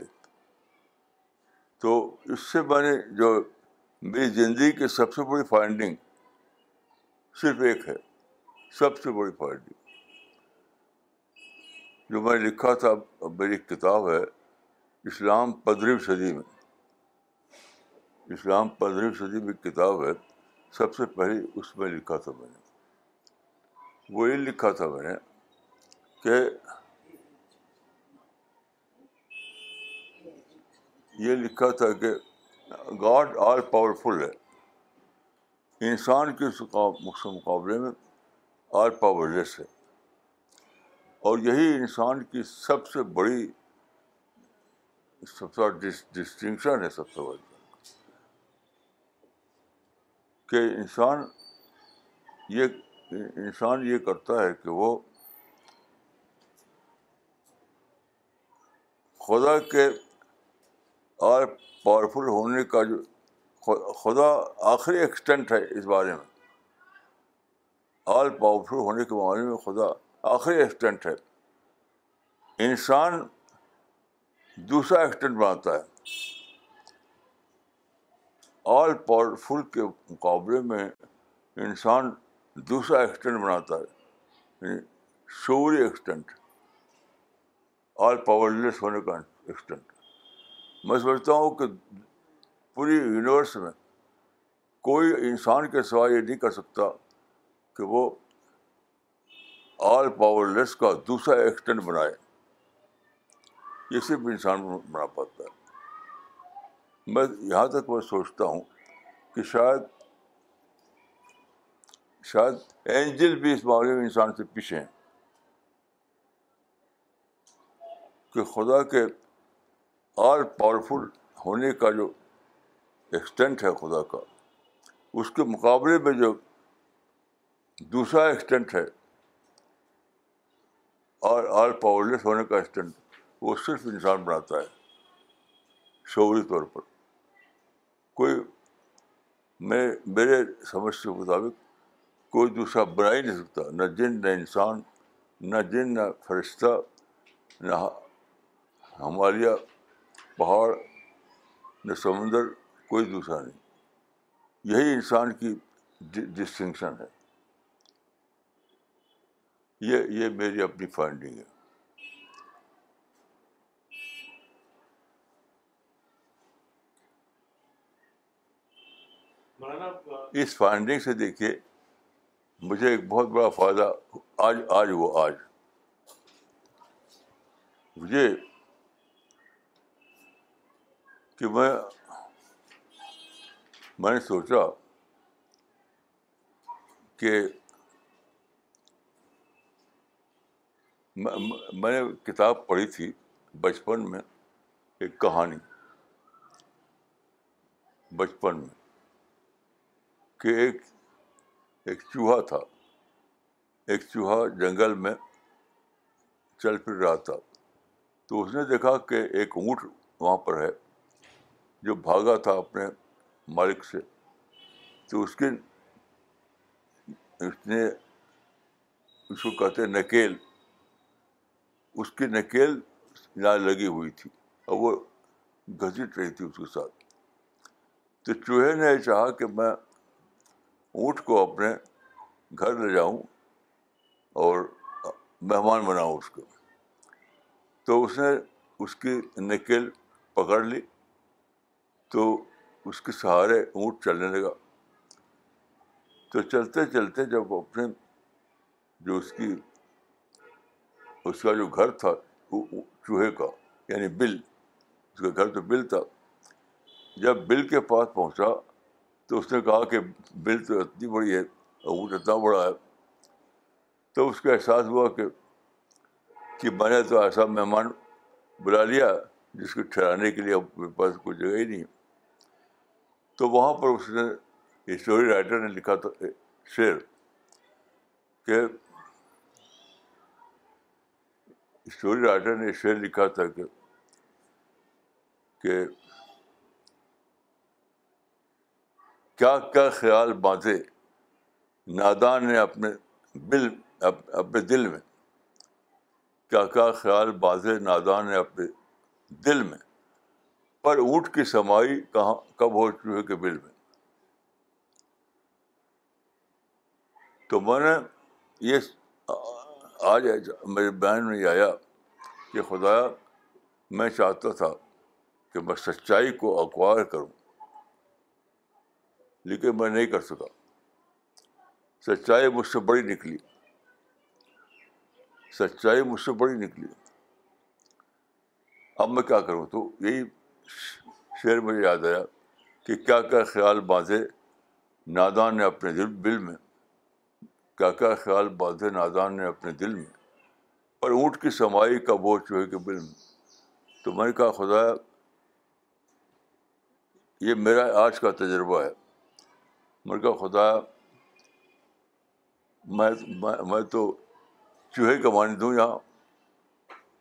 تو اس سے میں نے جو میری زندگی کی سب سے بڑی فائنڈنگ صرف ایک ہے، سب سے بڑی فائنڈنگ جو میں نے لکھا تھا، میری کتاب ہے اسلام 15ویں صدی میں. اسلام 15ویں صدی میں کتاب ہے، سب سے پہلے اس میں لکھا تھا میں نے. وہ یہ لکھا تھا میں نے کہ یہ لکھا تھا کہ گاڈ آل پاورفل ہے، انسان کے مقابلے میں آل پاور لیس ہے. اور یہی انسان کی سب سے بڑی ڈسٹنکشن ہے، سب سے بڑی، کہ انسان یہ کرتا ہے کہ وہ خدا کے اور پاورفل ہونے کا جو خدا آخری ایکسٹینٹ ہے اس بارے میں، آل پاورفل ہونے کے معاملے میں خدا آخری ایکسٹینٹ ہے. انسان دوسرا ایکسٹینٹ بناتا ہے. آل پاورفل کے مقابلے میں انسان دوسرا ایکسٹینٹ بناتا ہے، شعوری ایکسٹینٹ، آل پاور لیس ہونے کا ایکسٹینٹ. میں سمجھتا ہوں کہ پوری یونیورس میں کوئی انسان کے سوا یہ نہیں کر سکتا کہ وہ آل پاور لیس کا دوسرا ایکسٹینٹ بنائے. یہ صرف انسان بنا پاتا ہے. میں یہاں تک میں سوچتا ہوں کہ شاید اینجل بھی اس معاملے میں انسان سے پیچھے ہیں، کہ خدا کے آل پاورفل ہونے کا جو ایکسٹینٹ ہے خدا کا، اس کے مقابلے میں جو دوسرا ایکسٹینٹ ہے اور آل پاور لیس ہونے کا ایکسٹینٹ، وہ صرف انسان بناتا ہے شعوری طور پر. کوئی میرے سمجھ کے مطابق کوئی دوسرا بنا ہی نہیں سکتا، نہ جن نہ انسان، نہ جن نہ فرشتہ، نہ ہمالیہ پہاڑ، نہ سمندر, کوئی دوسرا نہیں. یہی انسان کی ڈسٹنکشن ہے. یہ میری اپنی فائنڈنگ ہے. اس فائنڈنگ سے دیکھیے مجھے ایک بہت بڑا فائدہ آج مجھے کہ میں نے سوچا کہ میں نے کتاب پڑھی تھی بچپن میں, ایک کہانی بچپن میں, کہ ایک چوہا تھا. ایک چوہا جنگل میں چل پھر رہا تھا, تو اس نے دیکھا کہ ایک اونٹ وہاں پر ہے جو بھاگا تھا اپنے مالک سے. تو اس کو کہتے ہیں نکیل, اس کی نکیل یہاں لگی ہوئی تھی اور وہ گھسٹ رہی تھی اس کے ساتھ. تو چوہے نے چاہا کہ میں اونٹ کو اپنے گھر لے جاؤں اور مہمان بناؤں اس کو. تو اس نے اس کی نکیل پکڑ لی, تو اس کے سہارے اونٹ چلنے لگا. تو چلتے چلتے جب اپنے جو اس کا جو گھر تھا چوہے کا, یعنی بل, اس کا گھر تو بل تھا, جب بل کے پاس پہنچا تو اس نے کہا کہ بل تو اتنی بڑی ہے, اونٹ اتنا بڑا ہے. تو اس کا احساس ہوا کہ میں نے تو ایسا مہمان بلا لیا جس کو ٹھہرانے کے لیے اب میرے پاس کوئی جگہ ہی نہیں. تو وہاں پر اس نے اسٹوری رائٹر نے لکھا تھا شعر کہ اسٹوری رائٹر نے شعر لکھا تھا کہ کیا کیا خیال باندھے نادان نے اپنے دل میں, کیا کیا خیال باندھے نادان نے اپنے دل میں, پر اونٹ کی سمائی کہاں کب ہو چوہے کے بل میں. تو میں نے یہ آج میرے بیان میں یہ آیا کہ خدایا میں چاہتا تھا کہ میں سچائی کو اکوائر کروں, لیکن میں نہیں کر سکا. سچائی مجھ سے بڑی نکلی, سچائی مجھ سے بڑی نکلی. اب میں کیا کروں؟ تو یہی شعر مجھے یاد آیا کہ کیا کیا خیال باندھے نادان نے اپنے دل میں, کیا کیا خیال باندھے نادان نے اپنے دل میں, اور اونٹ کی سمائی کا بوجھ چوہے کے بل میں. تو میں نے کہا خدا یہ میرا آج کا تجربہ ہے. میں نے کہا خدا میں تو چوہے کا مانند ہوں,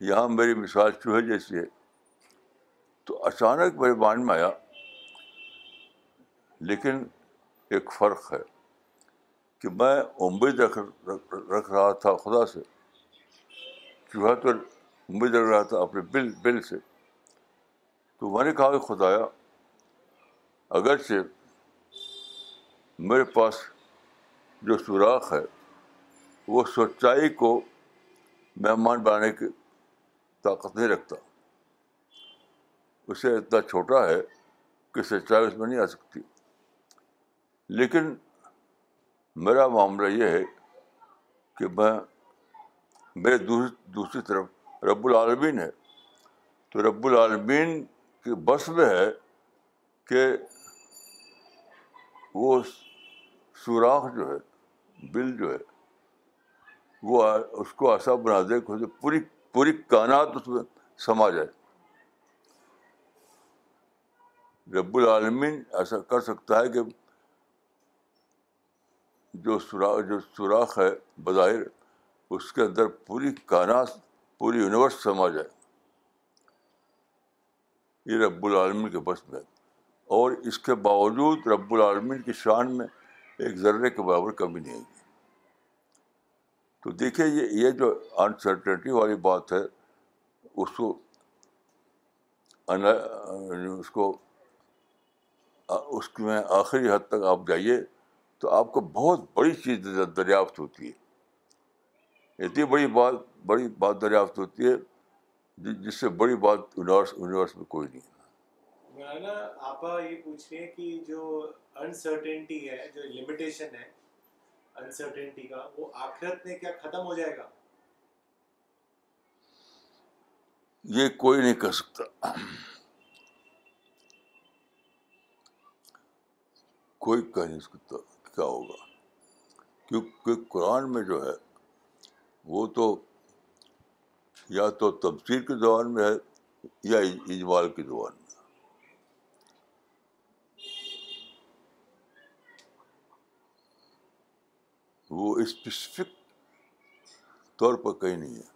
یہاں میری مثال چوہے جیسی ہے. تو اچانک میرے مان میں آیا لیکن ایک فرق ہے کہ میں امید رکھ رہا تھا خدا سے, چوہا تو امید رکھ رہا تھا اپنے بل سے. تو میں نے کہا کہ خدایا اگرچہ میرے پاس جو سوراخ ہے وہ سچائی کو مہمان بنانے کی طاقت نہیں رکھتا, اسے اتنا چھوٹا ہے کہ سچائی اس میں نہیں آ سکتی, لیکن میرا معاملہ یہ ہے کہ میرے دوسری طرف رب العالمین ہے. تو رب العالمین کی بس میں ہے کہ وہ سوراخ جو ہے, بل جو ہے, وہ اس کو ایسا بنا دے کہ پوری کائنات اس میں سما جائے. رب العالمین ایسا کر سکتا ہے کہ جو سوراخ ہے بظاہر, اس کے اندر پوری کائنات, پوری یونیورس سما جائے. یہ رب العالمین کے بس میں, اور اس کے باوجود رب العالمین کی شان میں ایک ذرے کے برابر کمی نہیں آئے گی. تو دیکھیے یہ جو انسرٹنٹی والی بات ہے اس کو اس کی میں آخری حد تک آپ جائیے تو آپ کو بہت بڑی چیز دریافت ہوتی ہے, اتنی بڑی بات دریافت ہوتی ہے جس سے بڑی بات یونیورس میں کوئی نہیں ہے. مولانا آپا یہ پوچھ رہے ہیں کہ جو انسرٹینٹی ہے, جو لمیٹیشن ہے انسرٹینٹی کا, وہ آخرت میں کیا ختم ہو جائے گا؟ یہ کوئی نہیں کر سکتا, کوئی کہہ نہیں سکتا کیا ہوگا, کیونکہ قرآن میں جو ہے وہ تو یا تو تفسیر کی زبان میں ہے یا اجمال کی زبان میں. وہ اسپیسیفک طور پر کہیں نہیں ہے,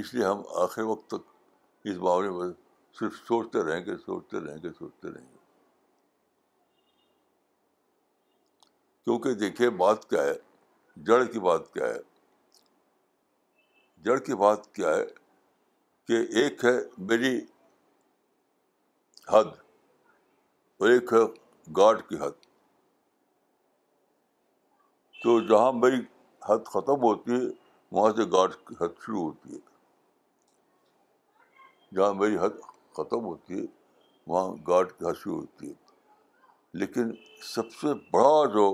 اس لیے ہم آخر وقت تک اس معاملے میں صرف سوچتے رہیں گے. کیونکہ دیکھیے بات کیا ہے, جڑ کی بات کیا ہے کہ ایک ہے میری حد اور ایک ہے گاڈ کی حد. تو جہاں میری حد ختم ہوتی ہے وہاں سے گاڈ کی حد شروع ہوتی ہے, لیکن سب سے بڑا جو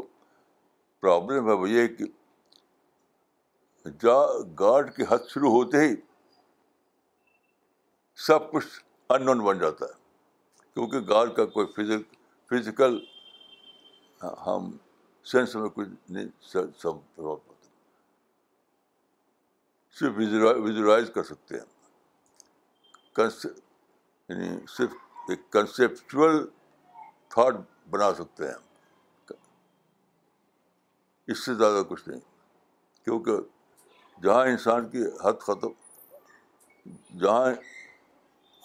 پرابلم ہے وہ یہ کہ گاڈ کی حد شروع ہوتے ہی سب کچھ ان نون بن جاتا ہے, کیونکہ گاڈ کا کوئی فزیکل ہم سینس میں کچھ نہیں سب پاتے, صرف ویژوائز کر سکتے ہیں, یعنی صرف ایک کنسیپچول تھاٹ بنا سکتے ہیں, اس سے زیادہ کچھ نہیں. کیونکہ جہاں انسان کی حد ختم, جہاں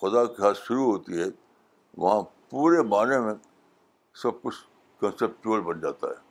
خدا کی حد شروع ہوتی ہے وہاں پورے معنی میں سب کچھ کنسیپچول بن جاتا ہے.